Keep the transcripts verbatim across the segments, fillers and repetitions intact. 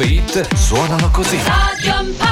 nuove hit suonano così. Radio Empire.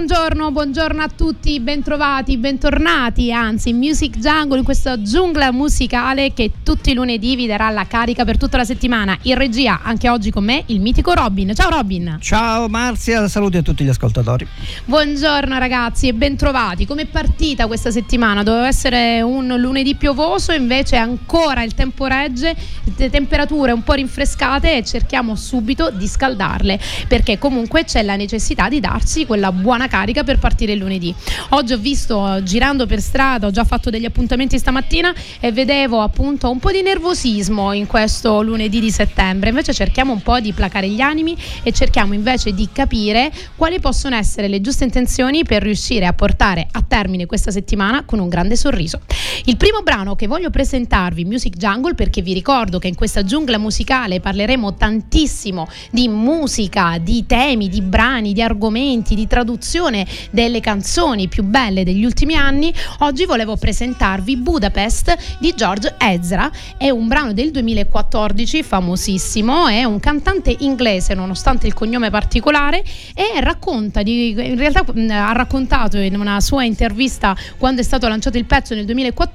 Buongiorno, buongiorno a tutti, bentrovati, bentornati, anzi, Music Jungle, in questa giungla musicale che tutti i lunedì vi darà la carica per tutta la settimana. In regia anche oggi con me il mitico Robin. Ciao Robin. Ciao Marzia, saluti a tutti gli ascoltatori. Buongiorno ragazzi e bentrovati. Com'è partita questa settimana? Doveva essere un lunedì piovoso, invece ancora il tempo regge, le temperature un po' rinfrescate e cerchiamo subito di scaldarle, perché comunque c'è la necessità di darci quella buona carica per partire il lunedì. Oggi ho visto, girando per strada, ho già fatto degli appuntamenti stamattina e vedevo appunto un po' di nervosismo in questo lunedì di settembre. Invece cerchiamo un po' di placare gli animi e cerchiamo invece di capire quali possono essere le giuste intenzioni per riuscire a portare a termine questa settimana con un grande sorriso. Il primo brano che voglio presentarvi, Music Jungle, perché vi ricordo che in questa giungla musicale parleremo tantissimo di musica, di temi, di brani, di argomenti, di traduzioni delle canzoni più belle degli ultimi anni. Oggi volevo presentarvi Budapest di George Ezra. È un brano del duemilaquattordici famosissimo, è un cantante inglese nonostante il cognome particolare, e racconta di, in realtà ha raccontato in una sua intervista quando è stato lanciato il pezzo nel duemilaquattordici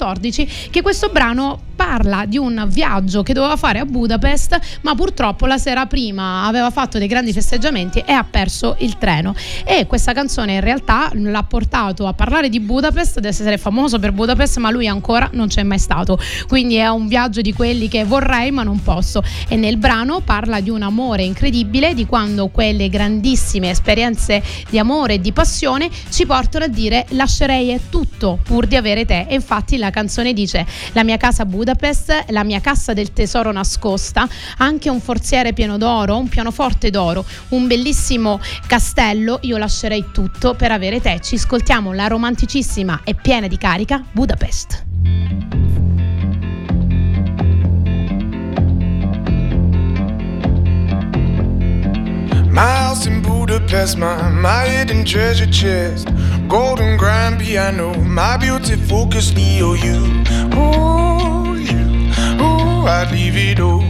che questo brano parla di un viaggio che doveva fare a Budapest, ma purtroppo la sera prima aveva fatto dei grandi festeggiamenti e ha perso il treno, e questa canzone in realtà l'ha portato a parlare di Budapest, ad essere famoso per Budapest, ma lui ancora non c'è mai stato, quindi è un viaggio di quelli che vorrei ma non posso. E nel brano parla di un amore incredibile, di quando quelle grandissime esperienze di amore e di passione ci portano a dire lascerei tutto pur di avere te. E infatti la canzone dice: la mia casa Budapest, la mia cassa del tesoro nascosta, anche un forziere pieno d'oro, un pianoforte d'oro, un bellissimo castello, io lascerei tutto per avere te. Ci ascoltiamo la romanticissima e piena di carica Budapest. My house in Budapest, my, my hidden treasure chest, golden grand piano, my beauty focus, Leo, you, oh, you, oh, I'd leave it all.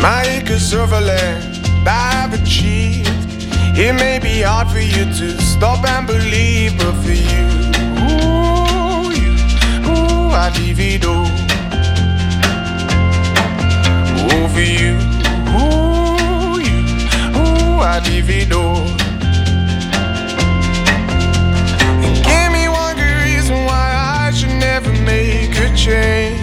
My acres of a land I've achieved. It may be hard for you to stop and believe, but for you, ooh, you, ooh, I'd leave it all. Ooh, for you, ooh, you, ooh, I'd leave it all. And give me one good reason why I should never make a change.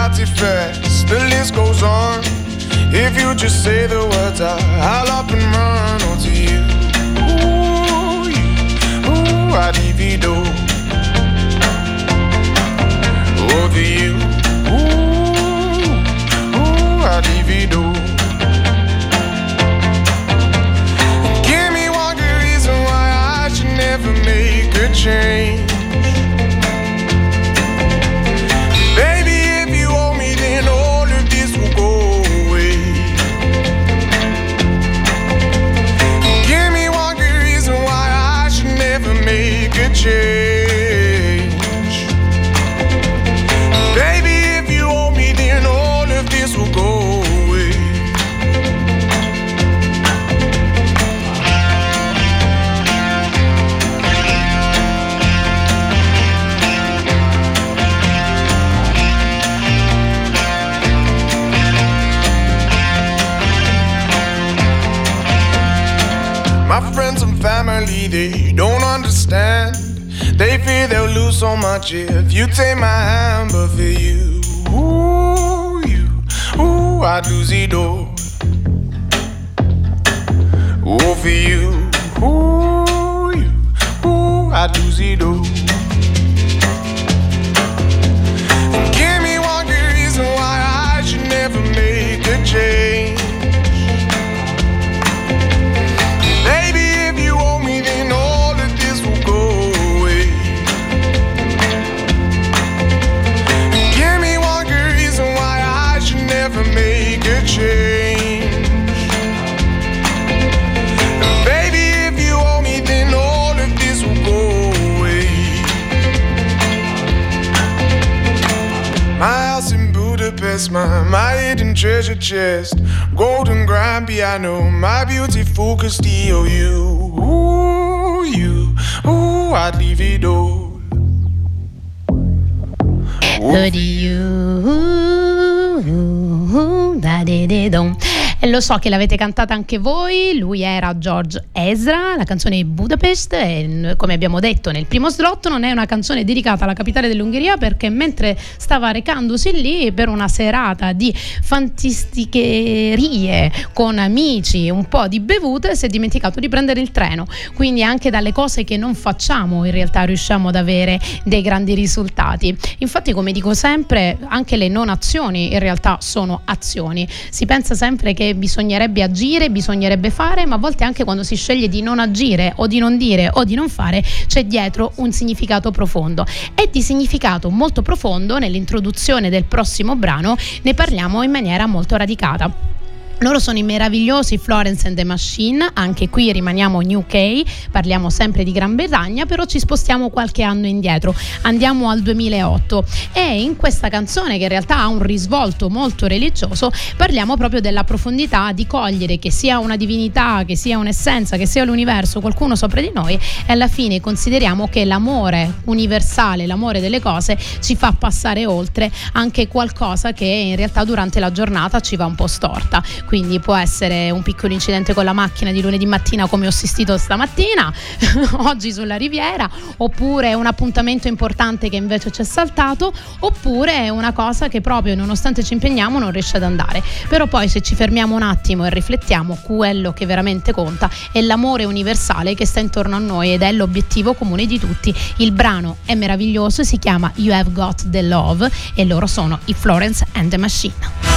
Artifacts, the list goes on. If you just say the words out, I'll up and run. Oh, to you, ooh, you, ooh, I'd leave it all. Oh, to you, ooh, ooh, I'd leave it all. Give me one good reason why I should never make a change. Make a change. they don't understand. They fear they'll lose so much if you take my hand. But for you, ooh, you, ooh, I'd lose it all. Ooh, for you, ooh, you, ooh, I'd lose it all. Give me one good reason why I should never make a change. My, my hidden treasure chest, golden grand piano, my beautiful Castillo. You, ooh, you, ooh, I'd leave it all. For you, da de de don. E lo so che l'avete cantata anche voi, lui era George Ezra, la canzone Budapest, e come abbiamo detto nel primo slot non è una canzone dedicata alla capitale dell'Ungheria, perché mentre stava recandosi lì per una serata di fantasticherie con amici, un po' di bevute, si è dimenticato di prendere il treno, quindi anche dalle cose che non facciamo in realtà riusciamo ad avere dei grandi risultati. Infatti, come dico sempre, anche le non azioni in realtà sono azioni, si pensa sempre che bisognerebbe agire, bisognerebbe fare, ma a volte anche quando si sceglie di non agire o di non dire o di non fare c'è dietro un significato profondo, e di significato molto profondo nell'introduzione del prossimo brano ne parliamo in maniera molto radicata. Loro sono i meravigliosi Florence and the Machine, anche qui rimaniamo in U K, parliamo sempre di Gran Bretagna, però ci spostiamo qualche anno indietro, andiamo al duemilaotto, e in questa canzone, che in realtà ha un risvolto molto religioso, parliamo proprio della profondità di cogliere che sia una divinità, che sia un'essenza, che sia l'universo, qualcuno sopra di noi, e alla fine consideriamo che l'amore universale, l'amore delle cose, ci fa passare oltre anche qualcosa che in realtà durante la giornata ci va un po' storta. Quindi può essere un piccolo incidente con la macchina di lunedì mattina, come ho assistito stamattina, oggi sulla riviera, oppure un appuntamento importante che invece ci è saltato, oppure una cosa che proprio nonostante ci impegniamo non riesce ad andare. Però poi se ci fermiamo un attimo e riflettiamo, quello che veramente conta è l'amore universale che sta intorno a noi ed è l'obiettivo comune di tutti. Il brano è meraviglioso, si chiama You Have Got The Love e loro sono i Florence and the Machine.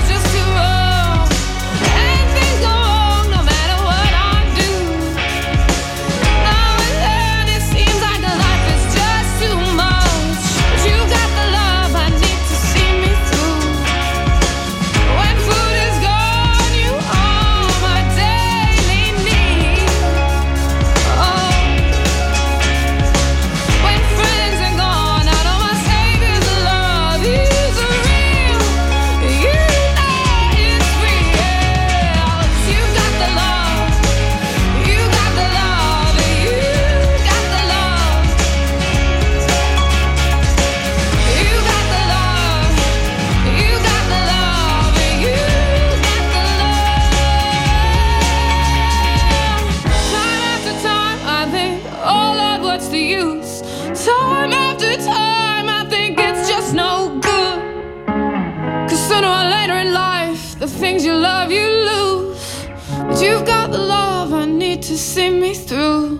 is just too wrong, and things go wrong no matter what I do. Now and then it seems like life is just too much, but you've got the love to see me through.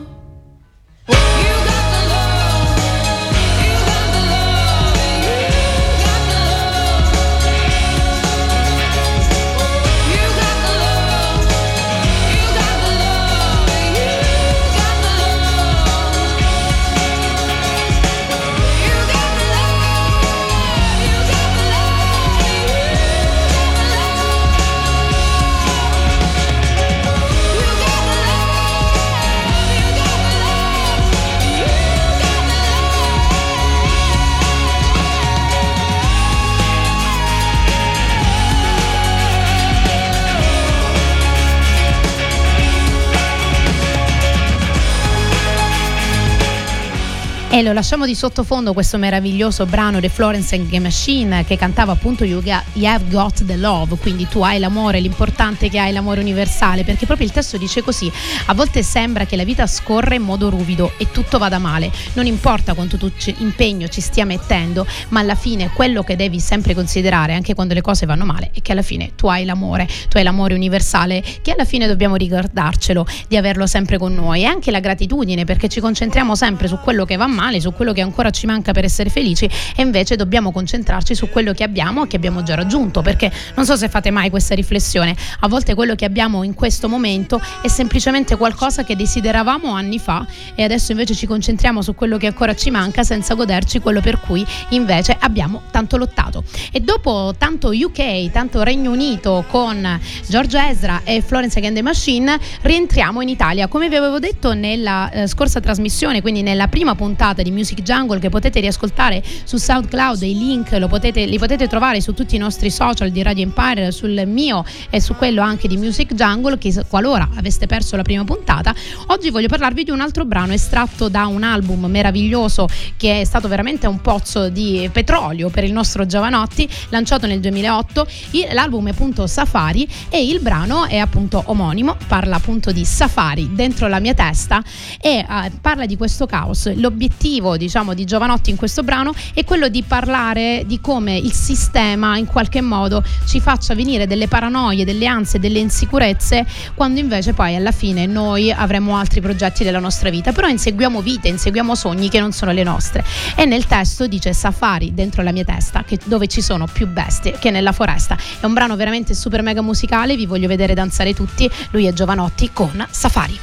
E lo lasciamo di sottofondo questo meraviglioso brano di Florence and the Machine, che cantava appunto You Have Got the Love, quindi tu hai l'amore, l'importante è che hai l'amore universale, perché proprio il testo dice così: a volte sembra che la vita scorra in modo ruvido e tutto vada male, non importa quanto tu c- impegno ci stia mettendo, ma alla fine quello che devi sempre considerare anche quando le cose vanno male è che alla fine tu hai l'amore, tu hai l'amore universale, che alla fine dobbiamo ricordarcelo di averlo sempre con noi, e anche la gratitudine, perché ci concentriamo sempre su quello che va male, su quello che ancora ci manca per essere felici, e invece dobbiamo concentrarci su quello che abbiamo e che abbiamo già raggiunto, perché non so se fate mai questa riflessione, a volte quello che abbiamo in questo momento è semplicemente qualcosa che desideravamo anni fa e adesso invece ci concentriamo su quello che ancora ci manca senza goderci quello per cui invece abbiamo tanto lottato. E dopo tanto U K, tanto Regno Unito con George Ezra e Florence and the Machine, rientriamo in Italia. Come vi avevo detto nella eh, scorsa trasmissione, quindi nella prima puntata di Music Jungle, che potete riascoltare su SoundCloud, i link lo potete, li potete trovare su tutti i nostri social di Radio Empire, sul mio e su quello anche di Music Jungle, che qualora aveste perso la prima puntata. Oggi voglio parlarvi di un altro brano estratto da un album meraviglioso che è stato veramente un pozzo di petrolio per il nostro Jovanotti, lanciato nel duemilaotto. L'album è appunto Safari e il brano è appunto omonimo, parla appunto di Safari dentro la mia testa e uh, parla di questo caos. L'obiettivo diciamo di Jovanotti in questo brano è quello di parlare di come il sistema in qualche modo ci faccia venire delle paranoie, delle ansie, delle insicurezze, quando invece poi alla fine noi avremo altri progetti della nostra vita, però inseguiamo vite, inseguiamo sogni che non sono le nostre. E nel testo dice: Safari dentro la mia testa, che dove ci sono più bestie che nella foresta. È un brano veramente super mega musicale, vi voglio vedere danzare tutti. Lui è Jovanotti con Safari.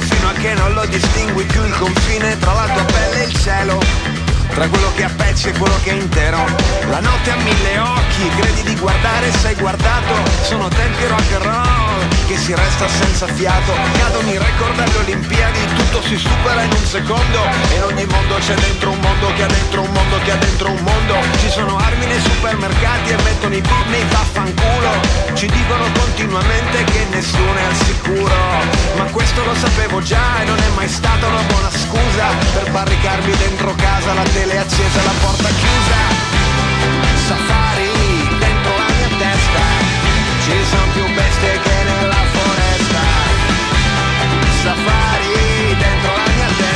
Fino a che non lo distingui più il confine tra la tua pelle e il cielo, tra quello che è a pezzi e quello che è intero. La notte ha mille occhi, credi di guardare e sei guardato. Sono tempi rock and roll che si resta senza fiato. Cadono i record alle Olimpiadi, tutto si supera in un secondo. E in ogni mondo c'è dentro un mondo che ha dentro un mondo che ha dentro un mondo. Ci sono armi nei supermercati e mettono i pop nei vaffanculo. Ci dicono continuamente che nessuno è al sicuro, ma questo lo sapevo già e non è mai stata una buona scusa per barricarmi dentro casa, la tele accesa, la porta chiusa. Safari dentro la mia testa, ci sono più bestie che nella foresta. Safari dentro la mia testa.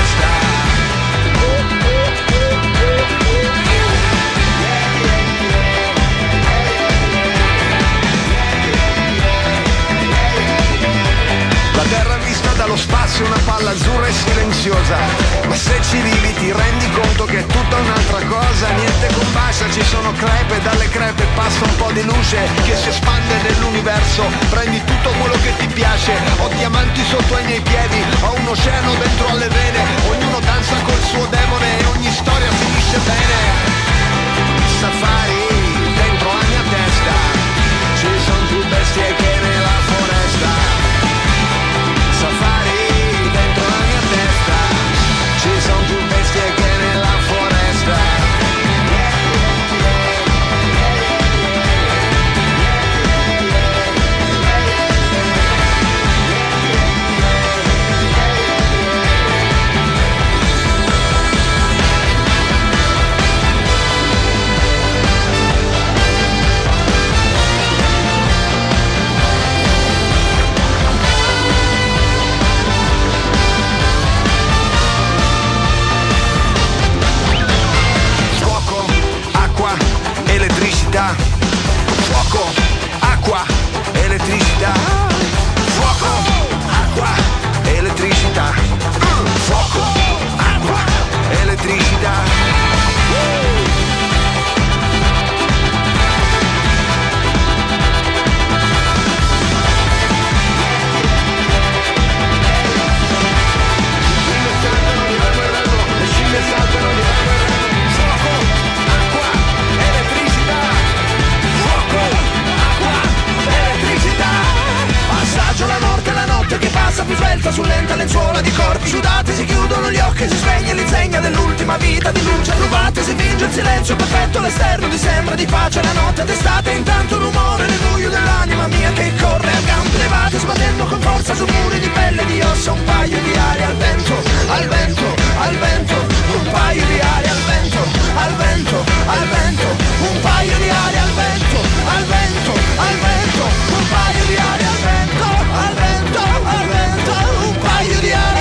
La terra vista dallo spazio, una palla azzurra e silenziosa, ma se ci vivi ti rendi conto che è tutta un'altra cosa. Niente combacia, ci sono crepe, dalle crepe passa un po' di luce che si espande nell'universo. Prendi tutto quello che ti piace, ho diamanti sotto ai miei piedi, ho un oceano dentro alle vene. Ognuno danza col suo demone e ogni storia finisce bene. Safari dentro la mia testa, ci sono più bestie che nella foresta. Safari dentro la mia testa, ci sono più bestie che nella foresta. più svelta, su lenta lenzuola di corpi sudati, si chiudono gli occhi, si sveglia l'insegna dell'ultima vita di luce rubate, si finge il silenzio perfetto, l'esterno ti sembra di pace, la notte d'estate, intanto rumore nel buio dell'anima mia che corre a gambe levate, sbattendo con forza su muri di pelle di ossa, un paio di ali al vento, al vento, al vento, un paio di ali al vento, al vento, al vento, un paio di ali al vento, al vento, al vento, un paio di ali al vento, al vento, al vento, un paio di ali.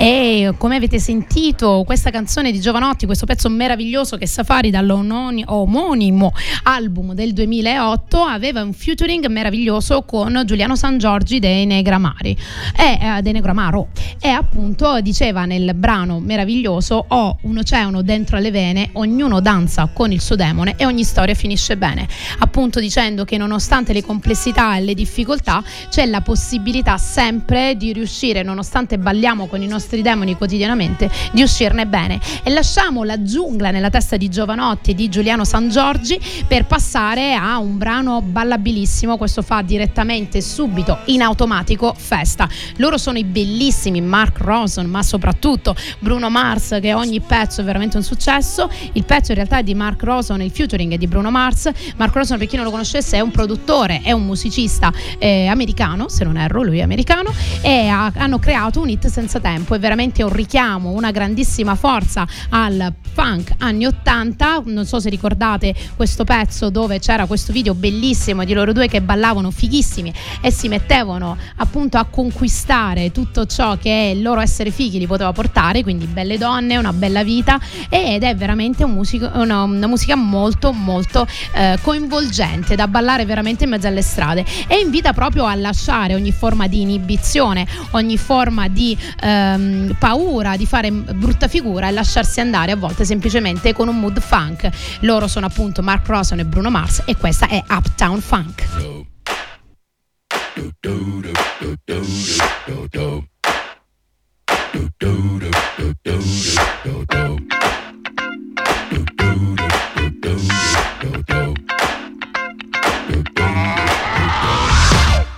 E come avete sentito, questa canzone di Jovanotti, questo pezzo meraviglioso che Safari dall'omonimo album del duemilaotto aveva un featuring meraviglioso con Giuliano Sangiorgi dei Negramari e eh, dei Negramaro, e appunto diceva nel brano meraviglioso: ho un oceano dentro alle vene, ognuno danza con il suo demone e ogni storia finisce bene, appunto dicendo che nonostante le complessità e le difficoltà c'è la possibilità sempre di riuscire, nonostante balliamo con i nostri demoni quotidianamente, di uscirne bene. E lasciamo la giungla nella testa di Jovanotti e di Giuliano Sangiorgi per passare a un brano ballabilissimo. Questo fa direttamente, subito, in automatico, festa. Loro sono i bellissimi Mark Ronson, ma soprattutto Bruno Mars, che ogni pezzo è veramente un successo. Il pezzo in realtà è di Mark Ronson, il featuring è di Bruno Mars. Mark Ronson, per chi non lo conoscesse, è un produttore, è un musicista eh, americano, se non erro lui è americano, e ha, hanno creato un hit senza tempo. È veramente un richiamo, una grandissima forza al funk anni ottanta. Non so se ricordate questo pezzo dove c'era questo video bellissimo di loro due che ballavano fighissimi e si mettevano appunto a conquistare tutto ciò che il loro essere fighi li poteva portare, quindi belle donne, una bella vita, ed è veramente un musico, una, una musica molto molto eh, coinvolgente, da ballare veramente in mezzo alle strade, e invita proprio a lasciare ogni forma di inibizione, ogni forma di Ehm, paura di fare brutta figura e lasciarsi andare a volte semplicemente con un mood funk. Loro sono appunto Mark Ronson e Bruno Mars, e questa è Uptown Funk.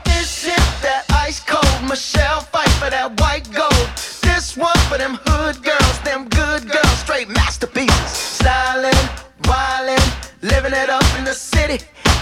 This is that ice cold Michelle fight for that white gold. One for them hood girls, them good girls, straight masterpieces. Stylin', wildin', living it up in the city.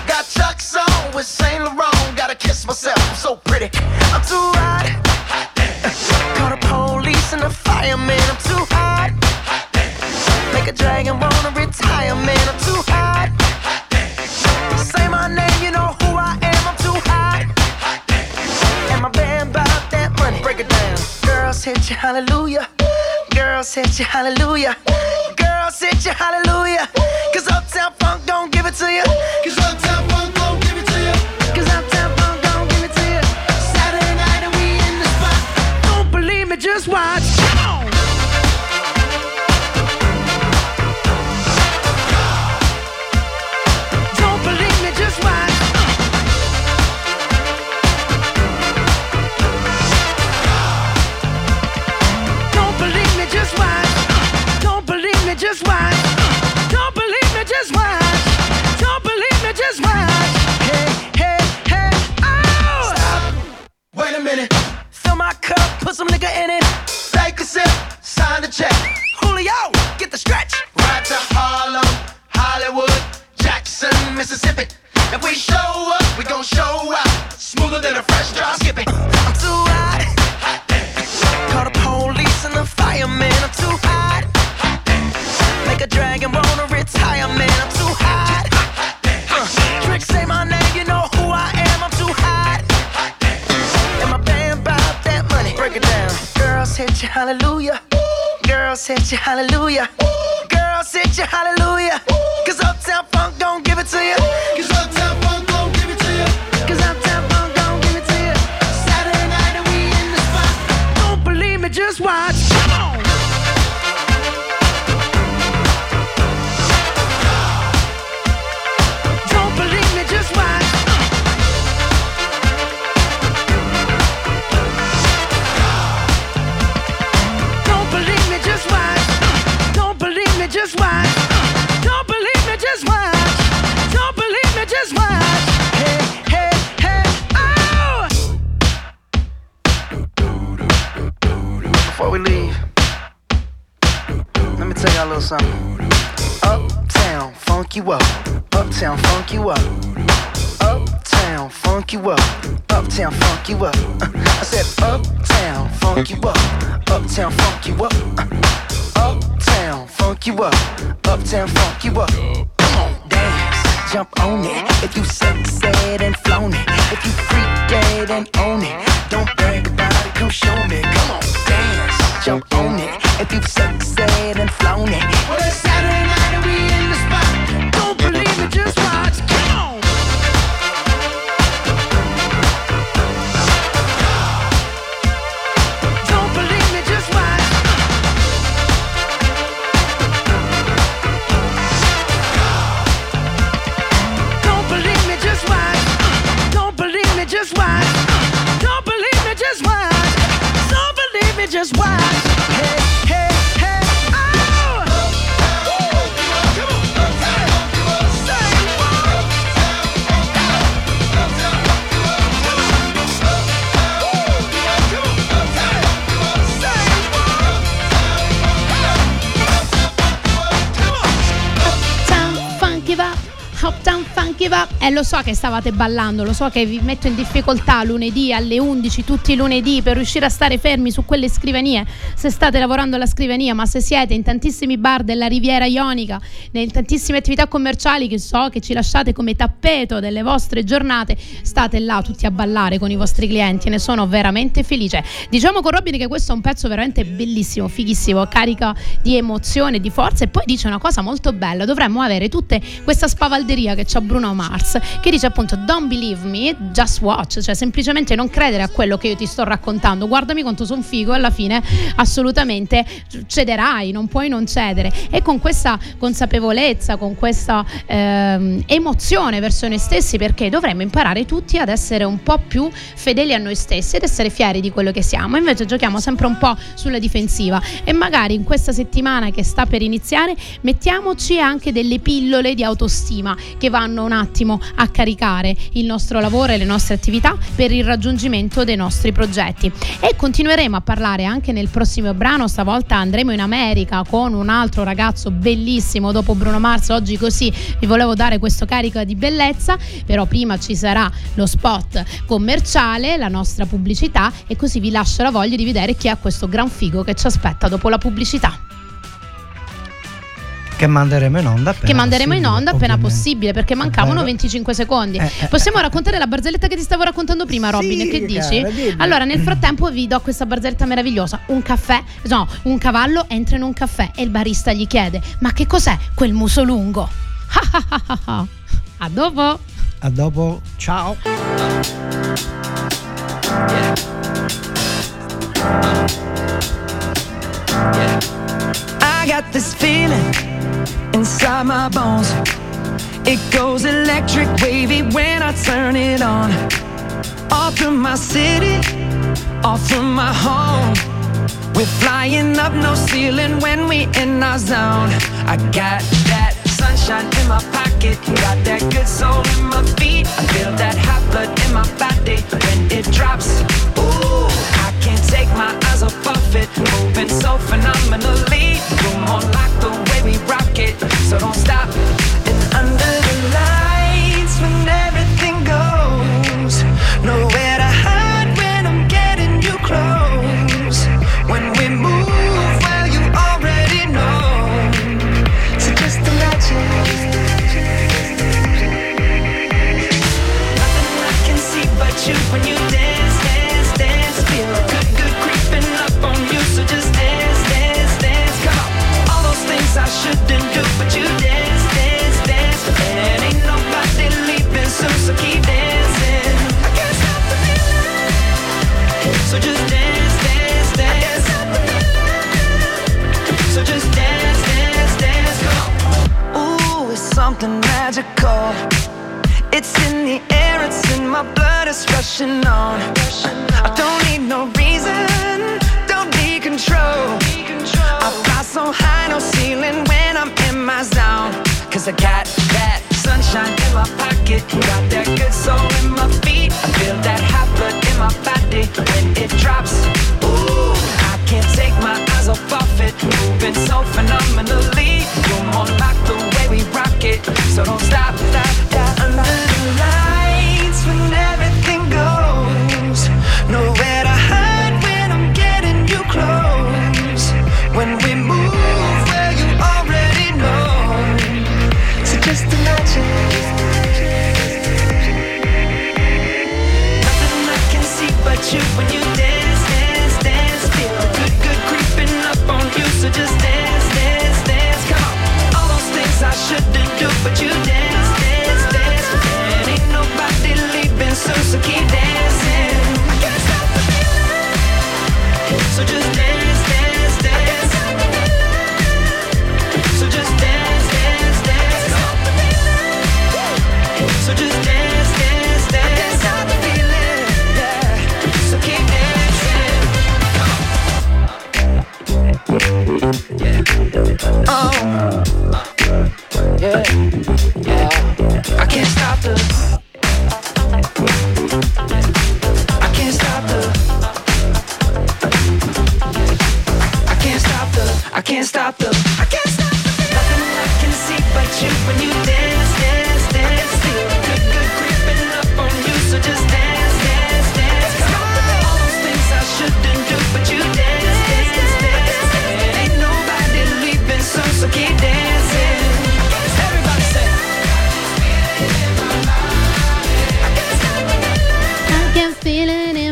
Got Chuck's on with Saint Laurent, gotta kiss myself, I'm so pretty. I'm too hot, hot damn. Call the police and the fireman, I'm too hot, hot damn. Make a dragon wanna retire, man, I'm too hot, hot damn. Say my name, you know who I am, I'm too hot, hot damn. And my band bout that money, break it down. Girls hit you, hallelujah. Girls hit you, hallelujah. Girls hit you, hallelujah. Cause Uptown Funk don't give it to you. Cause Uptown Funk don't give it to you. Cause Uptown Funk don't give it to you. Saturday night and we in the spot. Don't believe me, just watch. Come on. Don't believe me, just watch. Just watch. Don't believe me, just watch. Don't believe me, just watch. Hey, hey, hey, oh! Stop. Wait a minute. Fill my cup, put some nigga in it. Take a sip, sign the check. Julio, get the stretch. Right to Harlem, Hollywood, Jackson, Mississippi. If we show up, we gon' show out. Smoother than a fresh drop. Skip it. I'm too hot. Hot damn. Call the police and the fireman. I'm too hot. A dragon wanna retire, man, I'm too hot, hot, hot uh, Trick say my name, you know who I am, I'm too hot, hot and my band bout that money, break it down. Girls hit you, hallelujah. Ooh. Girls hit you, hallelujah. Ooh. Girls hit you, hallelujah. Ooh. Cause Uptown Funk don't give it to you. Cause Uptown Funk don't give it to you. Cause Uptown Funk don't give it to you. Saturday night and we in the spot. Don't believe me, just watch. Come on. Just watch. Don't believe me, just watch. Don't believe me, just watch. little something. Uptown funk you up, uptown funk you up, uptown funk you up, uptown funk you up. I said uptown funk you up, uptown funk you up, uptown funk you up, uptown funk you up. Come on, dance, jump on it. If you sexed and flown it, if you freaked dead and own it, don't brag about it, come show me. Come on, dance, jump on it. If you've sexed and flown it, well, it's Saturday night and we in the spot. Don't believe it, just watch. Come on. Just watch. Hey, hey, hey, oh! Come on, uptown funk it up, uptown funk it up. E lo so che stavate ballando, lo so che vi metto in difficoltà lunedì alle undici, tutti i lunedì, per riuscire a stare fermi su quelle scrivanie, se state lavorando alla scrivania, ma se siete in tantissimi bar della Riviera Ionica, in tantissime attività commerciali che so che ci lasciate come tappeto delle vostre giornate, state là tutti a ballare con i vostri clienti, ne sono veramente felice. Diciamo con Robin che questo è un pezzo veramente bellissimo, fighissimo, carico di emozione, di forza, e poi dice una cosa molto bella, dovremmo avere tutte questa spavalderia che c'ha Bruno Mars, che dice appunto don't believe me, just watch, cioè semplicemente non credere a quello che io ti sto raccontando, guardami quanto sono figo, alla fine assolutamente cederai, non puoi non cedere. E con questa consapevolezza, con questa ehm, emozione verso noi stessi, perché dovremmo imparare tutti ad essere un po' più fedeli a noi stessi ed essere fieri di quello che siamo, invece giochiamo sempre un po' sulla difensiva, e magari in questa settimana che sta per iniziare mettiamoci anche delle pillole di autostima che vanno un attimo a caricare il nostro lavoro e le nostre attività per il raggiungimento dei nostri progetti. E continueremo a parlare anche nel prossimo brano, stavolta andremo in America con un altro ragazzo bellissimo. Dopo Bruno Mars oggi così vi volevo dare questo carico di bellezza, però prima ci sarà lo spot commerciale, la nostra pubblicità, e così vi lascio la voglia di vedere chi è questo gran figo che ci aspetta dopo la pubblicità. Che manderemo in onda appena, che manderemo in onda appena possibile, perché mancavano venticinque secondi. Eh, eh, Possiamo raccontare la barzelletta che ti stavo raccontando prima, Robin? Sì, che dici? Cara, allora, nel frattempo vi do questa barzelletta meravigliosa. Un caffè, no, un cavallo entra in un caffè e il barista gli chiede: ma che cos'è quel muso lungo? A dopo. A dopo, ciao. Yeah. Yeah. I got this feeling inside my bones, it goes electric wavy when I turn it on. All through my city, all through my home, we're flying up no ceiling when we in our zone. I got that sunshine in my pocket, got that good soul in my feet. I feel that hot blood in my body when it drops. Ooh, I can't take my eyes off of it, moving so phenomenally. Room on lock, the way we rock it, so don't stop. And under the lights when everything goes, nowhere to hide when I'm getting you close. When we move, well you already know, so just imagine. Nothing I can see but you when you dance, dance, dance. Feel good, good creeping up on you, so just dance, dance, dance. Come on, all those things I shouldn't do, but you dance, dance, dance. And ain't nobody leaving soon, so keep dancing. I can't stop the feeling, so just dance, dance, dance. I can't stop the feeling, so just dance, dance, dance. Come on. Ooh, it's something magical. It's in the air, it's in my blood, it's rushing on. I don't need no reason, don't need control. I fly so high, no ceiling when I'm in my zone. Cause I got that sunshine in my pocket, got that good soul in my feet. I feel that hot blood in my body when it drops. Ooh, I can't take my eyes off of it, moving so phenomenally.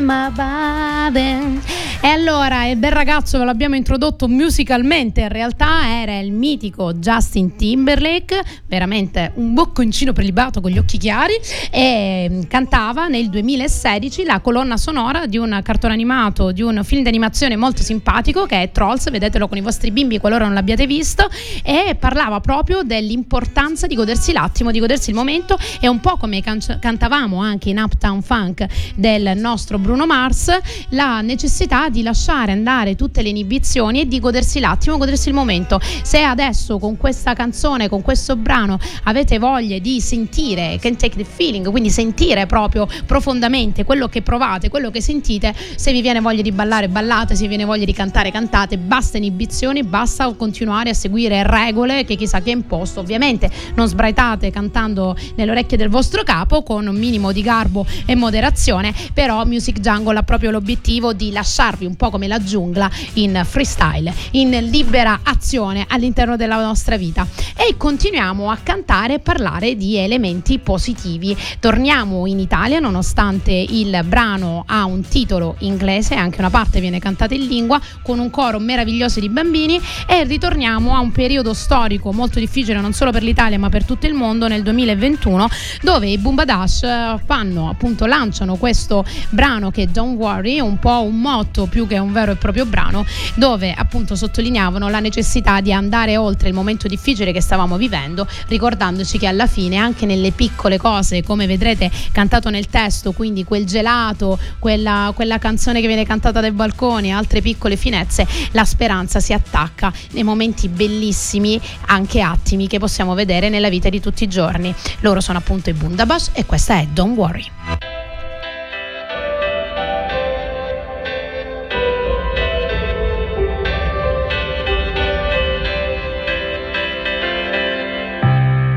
my body. E allora, il bel ragazzo ve l'abbiamo introdotto musicalmente, in realtà era il mitico Justin Timberlake, veramente un bocconcino prelibato con gli occhi chiari, e cantava nel duemilasedici la colonna sonora di un cartone animato, di un film d'animazione molto simpatico che è Trolls, vedetelo con i vostri bimbi qualora non l'abbiate visto, e parlava proprio dell'importanza di godersi l'attimo, di godersi il momento, e un po' come can- cantavamo anche in Uptown Funk del nostro Bruno Mars, la necessità di di lasciare andare tutte le inibizioni e di godersi l'attimo, godersi il momento. Se adesso con questa canzone, con questo brano avete voglia di sentire, can take the feeling, quindi sentire proprio profondamente quello che provate, quello che sentite, se vi viene voglia di ballare ballate, se vi viene voglia di cantare cantate, basta inibizioni, basta continuare a seguire regole che chissà chi ha imposto. Ovviamente non sbraitate cantando nelle orecchie del vostro capo, con un minimo di garbo e moderazione, però Music Jungle ha proprio l'obiettivo di lasciarvi un po' come la giungla in freestyle, in libera azione all'interno della nostra vita, e continuiamo a cantare e parlare di elementi positivi. Torniamo in Italia, nonostante il brano ha un titolo inglese, anche una parte viene cantata in lingua con un coro meraviglioso di bambini, e ritorniamo a un periodo storico molto difficile non solo per l'Italia ma per tutto il mondo, nel duemilaventuno, dove i Boomdabash fanno appunto, lanciano questo brano che è Don't Worry, un po' un motto più che un vero e proprio brano, dove appunto sottolineavano la necessità di andare oltre il momento difficile che stavamo vivendo, ricordandoci che alla fine anche nelle piccole cose, come vedrete cantato nel testo, quindi quel gelato, quella, quella canzone che viene cantata dai balconi, altre piccole finezze, la speranza si attacca nei momenti bellissimi, anche attimi, che possiamo vedere nella vita di tutti i giorni. Loro sono appunto i Boomdabash e questa è Don't Worry.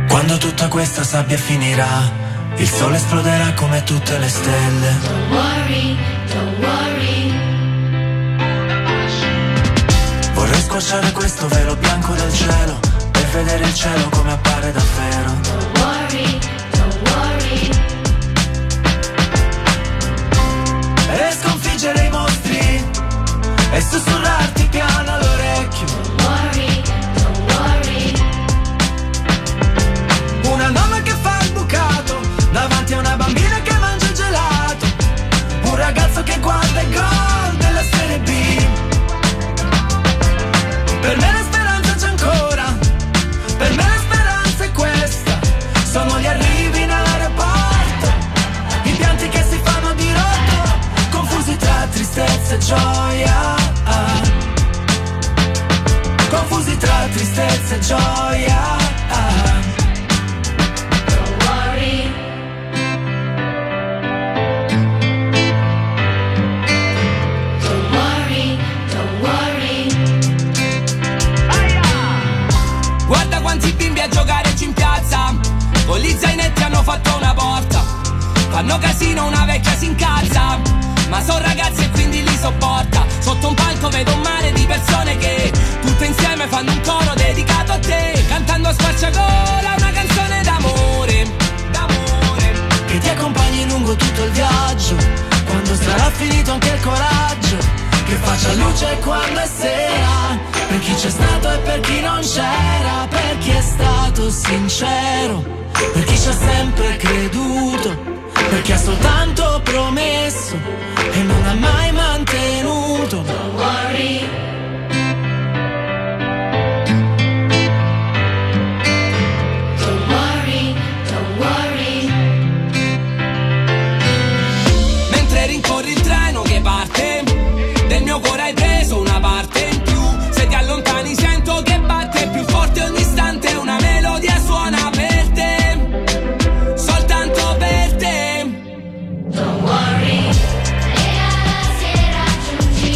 Quando tutta questa sabbia finirà, il sole esploderà come tutte le stelle. Don't worry, don't worry. Vorrei squarciare questo velo bianco del cielo per vedere il cielo come appare davvero. Don't worry, don't worry. E sconfiggere i mostri e sussurrarti piano all'orecchio. Don't worry. Una donna che fa il bucato davanti a una bambina che mangia gelato, un ragazzo che guarda i gol della Serie B. Per me la speranza c'è ancora, per me la speranza è questa. Sono gli arrivi in aeroporto, i pianti che si fanno di rotto, confusi tra tristezza e gioia, confusi tra tristezza e gioia. Con gli zainetti hanno fatto una porta, fanno casino, una vecchia si incazza, ma son ragazzi e quindi li sopporta. Sotto un palco vedo un mare di persone che tutte insieme fanno un coro dedicato a te, cantando a squarciagola una canzone d'amore, d'amore, che ti accompagni lungo tutto il viaggio, quando sarà finito anche il coraggio, che faccia luce quando è sera, per chi c'è stato e per chi non c'era, per chi è stato sincero, per chi ci ha sempre creduto, per chi ha soltanto promesso e non ha mai mantenuto. Don't worry. Don't worry, don't worry. Mentre rincorri il treno che parte, del mio cuore hai preso una parte in più. Se ti allontani sento che batte più forte ogni istante, una melodia suona per don't worry. E alla sera raggiungi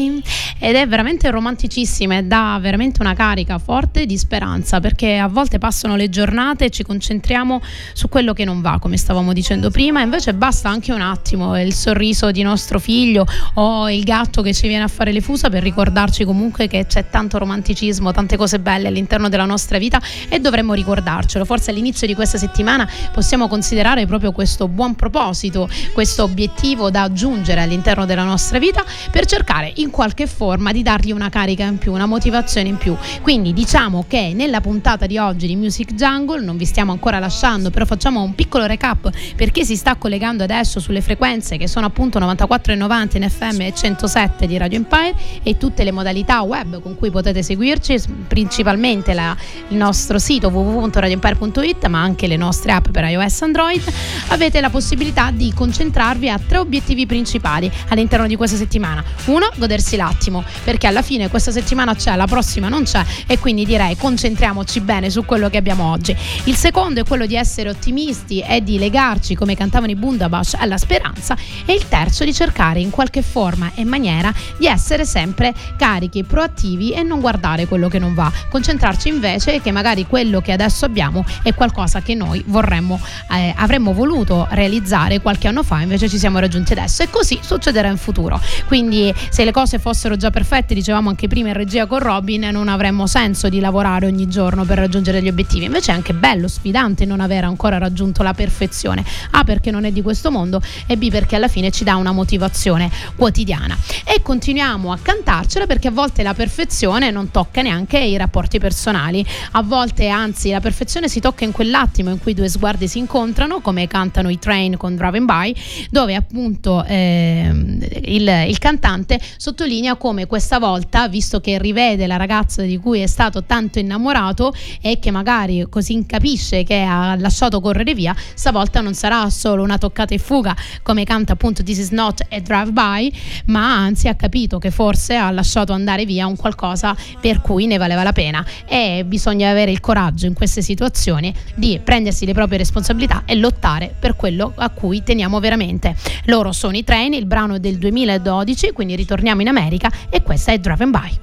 Away, ed è veramente romanticissima e dà veramente una carica forte di speranza, perché a volte passano le giornate e ci concentriamo su quello che non va, come stavamo dicendo prima, invece basta anche un attimo, il sorriso di nostro figlio o il gatto che ci viene a fare le fusa, per ricordarci comunque che c'è tanto romanticismo, tante cose belle all'interno della nostra vita, e dovremmo ricordarcelo. Forse all'inizio di questa settimana possiamo considerare proprio questo buon proposito, questo obiettivo da aggiungere all'interno della nostra vita per cercare in qualche forma di dargli una carica in più, una motivazione in più. Quindi diciamo che nella puntata di oggi di Music Jungle non vi stiamo ancora lasciando, però facciamo un piccolo recap per chi si sta collegando adesso sulle frequenze che sono appunto novantaquattro e novanta in effe emme e centosette di Radio Empire, e tutte le modalità web con cui potete seguirci, principalmente la, il nostro sito w w w punto radio empire punto i t, ma anche le nostre app per iOS e Android. Avete la possibilità di concentrarvi a tre obiettivi principali all'interno di questa settimana. Uno, godersi l'attimo, perché alla fine questa settimana c'è, la prossima non c'è, e quindi direi concentriamoci bene su quello che abbiamo oggi. Il secondo è quello di essere ottimisti e di legarci, come cantavano i Boomdabash, alla speranza. E il terzo, di cercare in qualche forma e maniera di essere sempre carichi, proattivi e non guardare quello che non va, concentrarci invece che magari quello che adesso abbiamo è qualcosa che noi vorremmo, eh, avremmo voluto realizzare qualche anno fa, invece ci siamo raggiunti adesso, e così succederà in futuro. Quindi se le cose fossero già perfette, dicevamo anche prima in regia con Robin, non avremmo senso di lavorare ogni giorno per raggiungere gli obiettivi. Invece è anche bello, sfidante non aver ancora raggiunto la perfezione, A perché non è di questo mondo, e B perché alla fine ci dà una motivazione quotidiana. E continuiamo a cantarcela, perché a volte la perfezione non tocca neanche i rapporti personali, a volte anzi la perfezione si tocca in quell'attimo in cui due sguardi si incontrano, come cantano i Train con Drive By, dove appunto eh, il, il cantante sottolinea come questa volta, visto che rivede la ragazza di cui è stato tanto innamorato e che magari così incapisce che ha lasciato correre via, stavolta non sarà solo una toccata e fuga, come canta appunto This Is Not a Drive By, ma anzi ha capito che forse ha lasciato andare via un qualcosa per cui ne valeva la pena, e bisogna avere il coraggio in queste situazioni di prendersi le proprie responsabilità e lottare per quello a cui teniamo veramente. Loro sono i Train, il brano del duemiladodici, quindi ritorniamo in America, e questa è Drive By.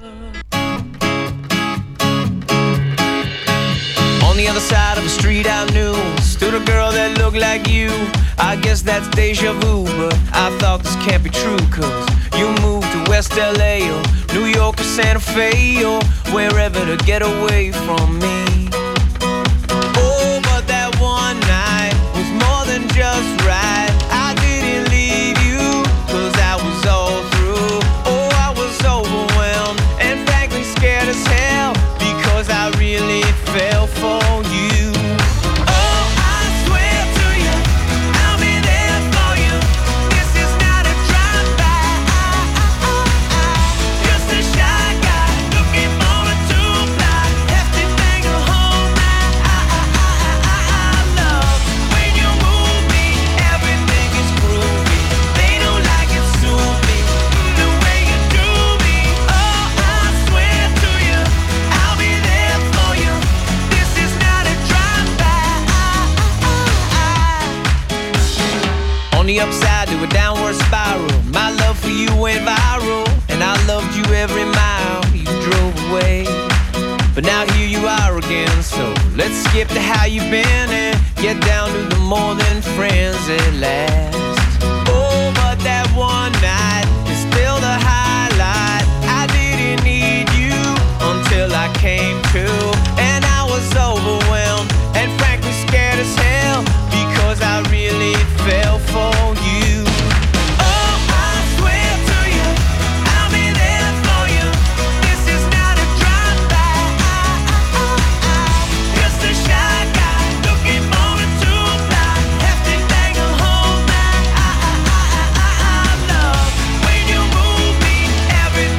On the other side of the street I knew stood a girl that looked like you. I guess that's deja vu, but I thought this can't be true, cause you moved to West L A or New York or Santa Fe or wherever to get away from me. Oh, but that one night was more than just right. I didn't leave you cause I was all through. Oh, I was overwhelmed and frankly scared as hell because I really fell for you. The upside to a downward spiral. My love for you went viral, and I loved you every mile you drove away. But now here you are again, so let's skip to how you've been and get down to the more than friends at last. Oh, but that one night is still the highlight. I didn't need you until I came to, and I was overwhelmed and frankly scared as hell because I really fell for you. Everything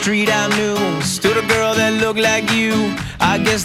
street I knew stood a girl that looked like you. I guess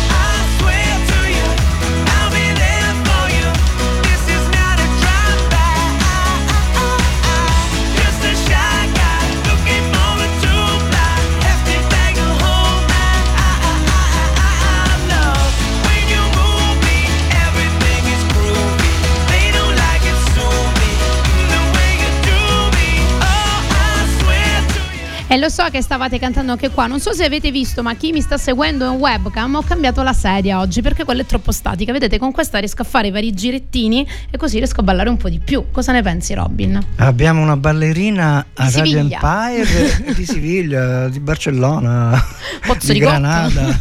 E lo so che stavate cantando anche qua, non so se avete visto, ma chi mi sta seguendo in webcam, ho cambiato la sedia oggi perché quella è troppo statica. Vedete, con questa riesco a fare i vari girettini e così riesco a ballare un po' di più. Cosa ne pensi, Robin? Abbiamo una ballerina a di Radio Siviglia. Empire di Siviglia, di Barcellona, Pozzo di, di Granada.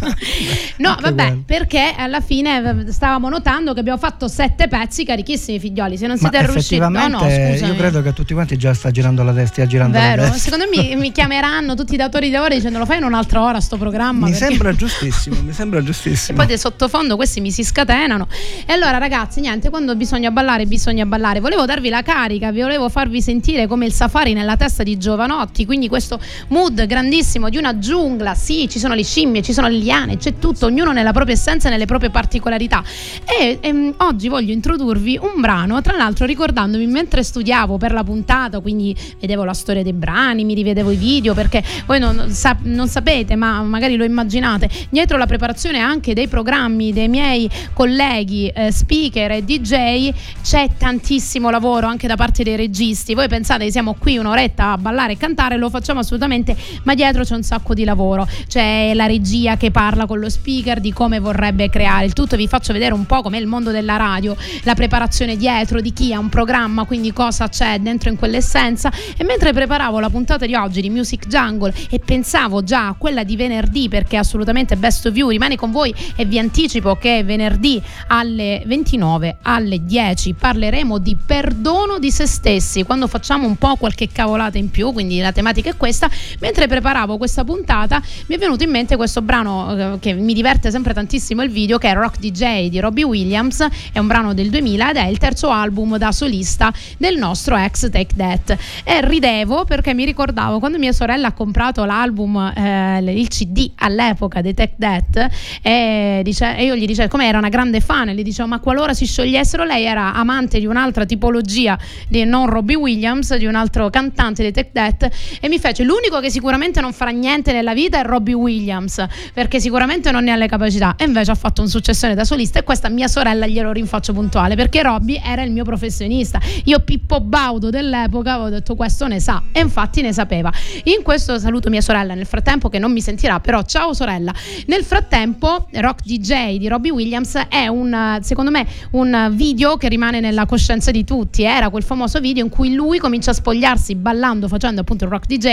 No, anche vabbè, quello. Perché alla fine stavamo notando che abbiamo fatto sette pezzi carichissimi, figlioli. Se non ma siete riusciti, no, no, scusami. Io credo che a tutti quanti già sta girando la testa, girando vero? La testa. Secondo me mi chiamerà tutti i datori di lavoro dicendo lo fai in un'altra ora sto programma. Mi perché... sembra giustissimo, mi sembra giustissimo. E poi di sottofondo questi mi si scatenano. E allora ragazzi, niente, quando bisogna ballare bisogna ballare. Volevo darvi la carica, vi volevo farvi sentire come il safari nella testa di Jovanotti, quindi questo mood grandissimo di una giungla. Sì, ci sono le scimmie, ci sono le liane, c'è tutto, ognuno nella propria essenza e nelle proprie particolarità. E, e oggi voglio introdurvi un brano, tra l'altro ricordandomi mentre studiavo per la puntata, quindi vedevo la storia dei brani, mi rivedevo i video, perché voi non, sap- non sapete ma magari lo immaginate, dietro la preparazione anche dei programmi dei miei colleghi eh, speaker e D J c'è tantissimo lavoro anche da parte dei registi. Voi pensate che siamo qui un'oretta a ballare e cantare, lo facciamo assolutamente, ma dietro c'è un sacco di lavoro, c'è la regia che parla con lo speaker di come vorrebbe creare il tutto. Vi faccio vedere un po' com'è il mondo della radio, la preparazione dietro di chi ha un programma, quindi cosa c'è dentro in quell'essenza. E mentre preparavo la puntata di oggi di Music Jungle e pensavo già a quella di venerdì, perché assolutamente Best of View rimane con voi, e vi anticipo che venerdì alle ventinove alle dieci parleremo di perdono di se stessi, quando facciamo un po' qualche cavolata in più, quindi la tematica è questa. Mentre preparavo questa puntata mi è venuto in mente questo brano che mi diverte sempre tantissimo, il video, che è Rock D J di Robbie Williams, è un brano del duemila ed è il terzo album da solista del nostro ex Take That, e ridevo perché mi ricordavo quando mia sorella ha comprato l'album, eh, il C D all'epoca dei Take That, e, dice, e io gli dicevo, come era una grande fan, e gli dicevo ma qualora si sciogliessero, lei era amante di un'altra tipologia di non Robbie Williams, di un altro cantante dei Take That, e mi fece l'unico che sicuramente non farà niente nella vita è Robbie Williams, perché sicuramente non ne ha le capacità, e invece ha fatto un successone da solista, e questa mia sorella glielo rinfaccio puntuale perché Robbie era il mio professionista, io Pippo Baudo dell'epoca avevo detto questo ne sa, e infatti ne sapeva. In questo saluto mia sorella nel frattempo, che non mi sentirà però, ciao sorella. Nel frattempo Rock D J di Robbie Williams è un, secondo me, un video che rimane nella coscienza di tutti. Era quel famoso video in cui lui comincia a spogliarsi ballando, facendo appunto il Rock D J,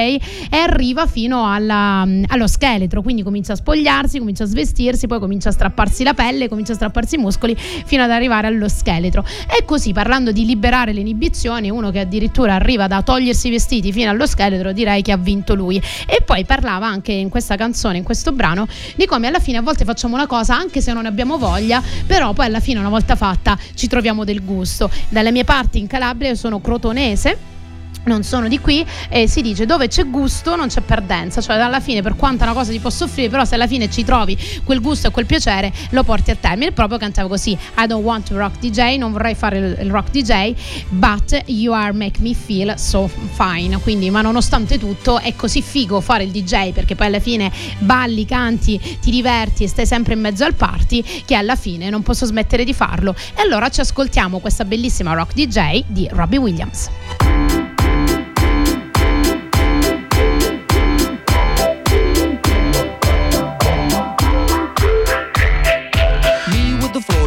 e arriva fino alla, allo scheletro, quindi comincia a spogliarsi, comincia a svestirsi, poi comincia a strapparsi la pelle, comincia a strapparsi i muscoli fino ad arrivare allo scheletro. E così, parlando di liberare le inibizioni, uno che addirittura arriva da togliersi i vestiti fino allo scheletro, direi che ha vinto lui. E poi parlava anche in questa canzone, in questo brano, di come alla fine a volte facciamo una cosa anche se non abbiamo voglia, però poi alla fine una volta fatta ci troviamo del gusto. Dalle mie parti in Calabria, io sono crotonese, non sono di qui, e si dice dove c'è gusto non c'è perdenza, cioè alla fine per quanta una cosa ti possa offrire, però se alla fine ci trovi quel gusto e quel piacere lo porti a termine. Proprio cantavo così, I don't want to rock D J, non vorrei fare il rock D J, but you are make me feel so fine, quindi ma nonostante tutto è così figo fare il D J, perché poi alla fine balli, canti, ti diverti e stai sempre in mezzo al party, che alla fine non posso smettere di farlo. E allora ci ascoltiamo questa bellissima Rock D J di Robbie Williams.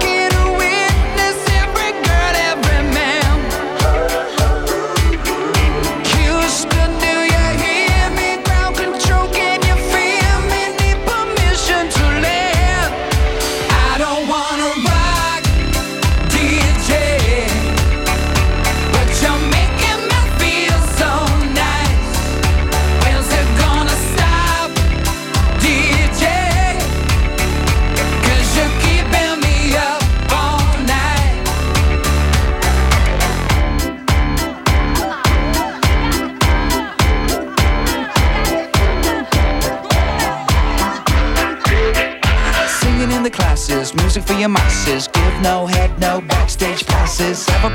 get a witness? Every girl, every man. Houston, New York. Control, can you feel me? Need permission to live. I don't want your masses. Give no head, no backstage passes. Have a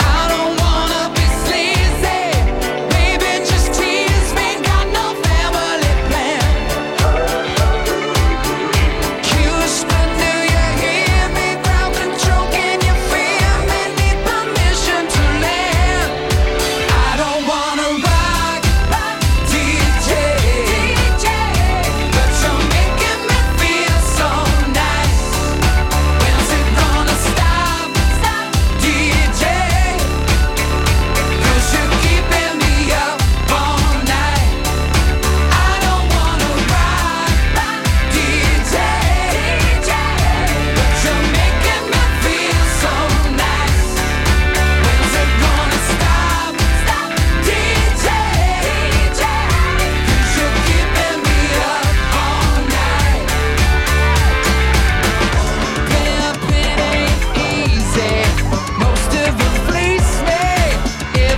I don't wanna be sleazy. Baby, just tease me, got no family plan. Cues, but do you hear me? Ground control, can you feel me? Need permission to land. I don't wanna rock, D J, D J, but you're making me feel so nice. When's it gonna stop, stop, D J? 'Cause you're keeping me up all night. I don't wanna rock, D J, D J, but you're making me feel so nice. When's it gonna stop, stop, D J, D J? 'Cause you're keeping me up all night. Pimpin' ain't easy. Most of you fleece me every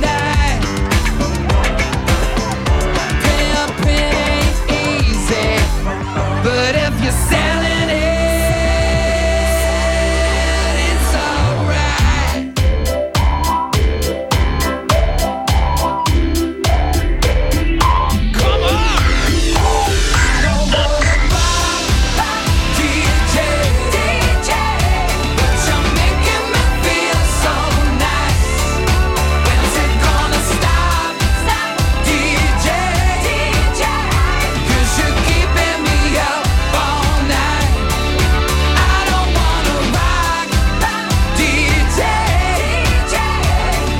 night. Pimpin' ain't easy, but if you're selling it, it's alright. Come on! I don't wanna rock, D J, D J, but you're making me feel so nice. When's it gonna stop, stop, D J, D J? 'Cause you're keeping me up all night. I don't wanna rock, D J, D J,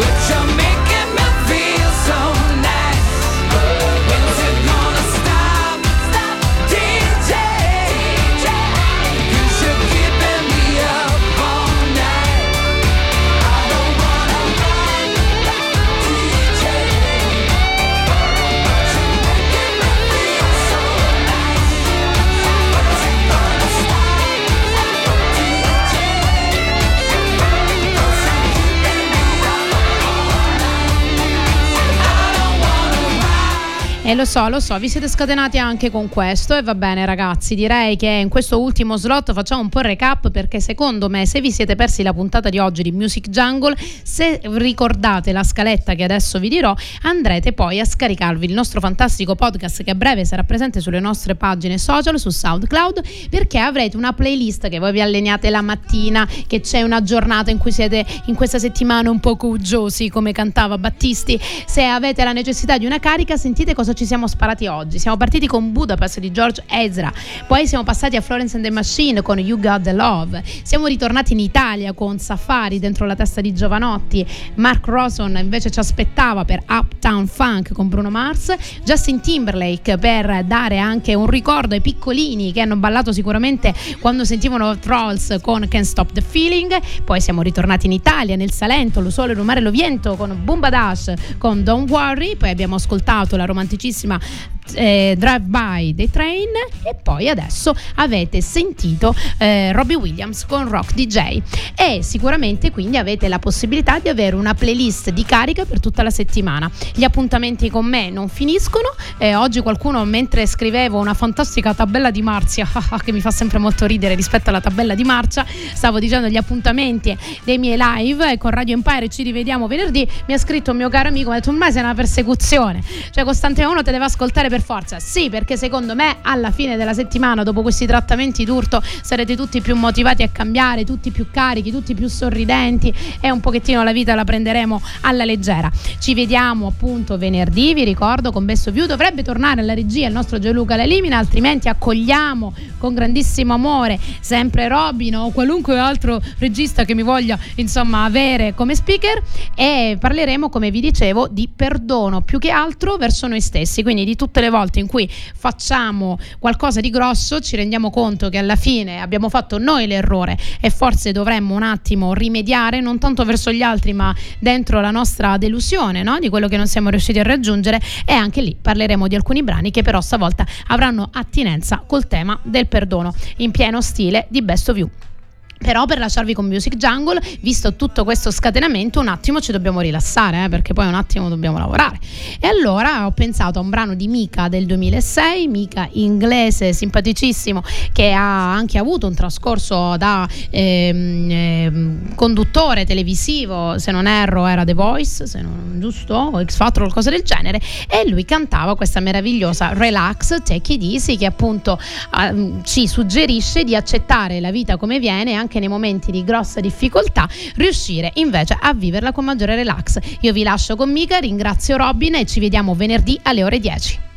but you're making me feel so nice. When's it gonna stop, stop, D J, D J? 'Cause you're keeping me up all night. I don't wanna rock, D J, but you're making me feel so nice. When's it gonna stop, stop, D J? 'Cause you're keeping me up all night. I don't wanna rock. E lo so, lo so, vi siete scatenati anche con questo e va bene ragazzi, direi che in questo ultimo slot facciamo un po' il recap, perché secondo me se vi siete persi la puntata di oggi di Music Jungle, se ricordate la scaletta che adesso vi dirò, andrete poi a scaricarvi il nostro fantastico podcast che a breve sarà presente sulle nostre pagine social, su SoundCloud, perché avrete una playlist che voi vi allenate la mattina, che c'è una giornata in cui siete in questa settimana un po' uggiosi, come cantava Battisti. Se avete la necessità di una carica, sentite cosa ci siamo sparati oggi. Siamo partiti con Budapest di George Ezra, poi siamo passati a Florence and the Machine con You Got the Love, siamo ritornati in Italia con Safari dentro la testa di Jovanotti, Mark Ronson invece ci aspettava per Uptown Funk con Bruno Mars, Justin Timberlake per dare anche un ricordo ai piccolini che hanno ballato sicuramente quando sentivano Trolls con Can't Stop the Feeling, poi siamo ritornati in Italia, nel Salento, Lo Sole, Lo Mare, Lo Viento con Boomdabash con Don't Worry, poi abbiamo ascoltato la romantica anticissima eh, Drive By dei Train e poi adesso avete sentito eh, Robbie Williams con Rock D J, e sicuramente quindi avete la possibilità di avere una playlist di carica per tutta la settimana. Gli appuntamenti con me non finiscono, eh, oggi qualcuno, mentre scrivevo una fantastica tabella di marcia che mi fa sempre molto ridere rispetto alla tabella di marcia, stavo dicendo gli appuntamenti dei miei live, e con Radio Empire ci rivediamo venerdì, mi ha scritto un mio caro amico, mi ha detto ormai sei una persecuzione, cioè costante uno te deve ascoltare per forza. Sì, perché secondo me alla fine della settimana, dopo questi trattamenti d'urto, sarete tutti più motivati a cambiare, tutti più carichi, tutti più sorridenti, e un pochettino la vita la prenderemo alla leggera. Ci vediamo appunto venerdì, vi ricordo, con Best of View. Dovrebbe tornare alla regia il nostro Gio Luca La Limina, altrimenti accogliamo con grandissimo amore sempre Robin o qualunque altro regista che mi voglia insomma avere come speaker, e parleremo, come vi dicevo, di perdono più che altro verso noi stessi, quindi di tutte le volte in cui facciamo qualcosa di grosso ci rendiamo conto che alla fine abbiamo fatto noi l'errore e forse dovremmo un attimo rimediare, non tanto verso gli altri ma dentro la nostra delusione, no? Di quello che non siamo riusciti a raggiungere, e anche lì parleremo di alcuni brani che però stavolta avranno attinenza col tema del perdono in pieno stile di Best of You. Però per lasciarvi con Music Jungle, visto tutto questo scatenamento, un attimo ci dobbiamo rilassare, eh, perché poi un attimo dobbiamo lavorare. E allora ho pensato a un brano di Mika del duemilasei, Mika inglese simpaticissimo, che ha anche avuto un trascorso da ehm, ehm, conduttore televisivo, se non erro era The Voice, se non giusto, o X Factor o cose del genere, e lui cantava questa meravigliosa Relax Take It Easy, che appunto ehm, ci suggerisce di accettare la vita come viene, anche nei momenti di grossa difficoltà riuscire invece a viverla con maggiore relax. Io vi lascio con Mika, ringrazio Robin e ci vediamo venerdì alle ore dieci.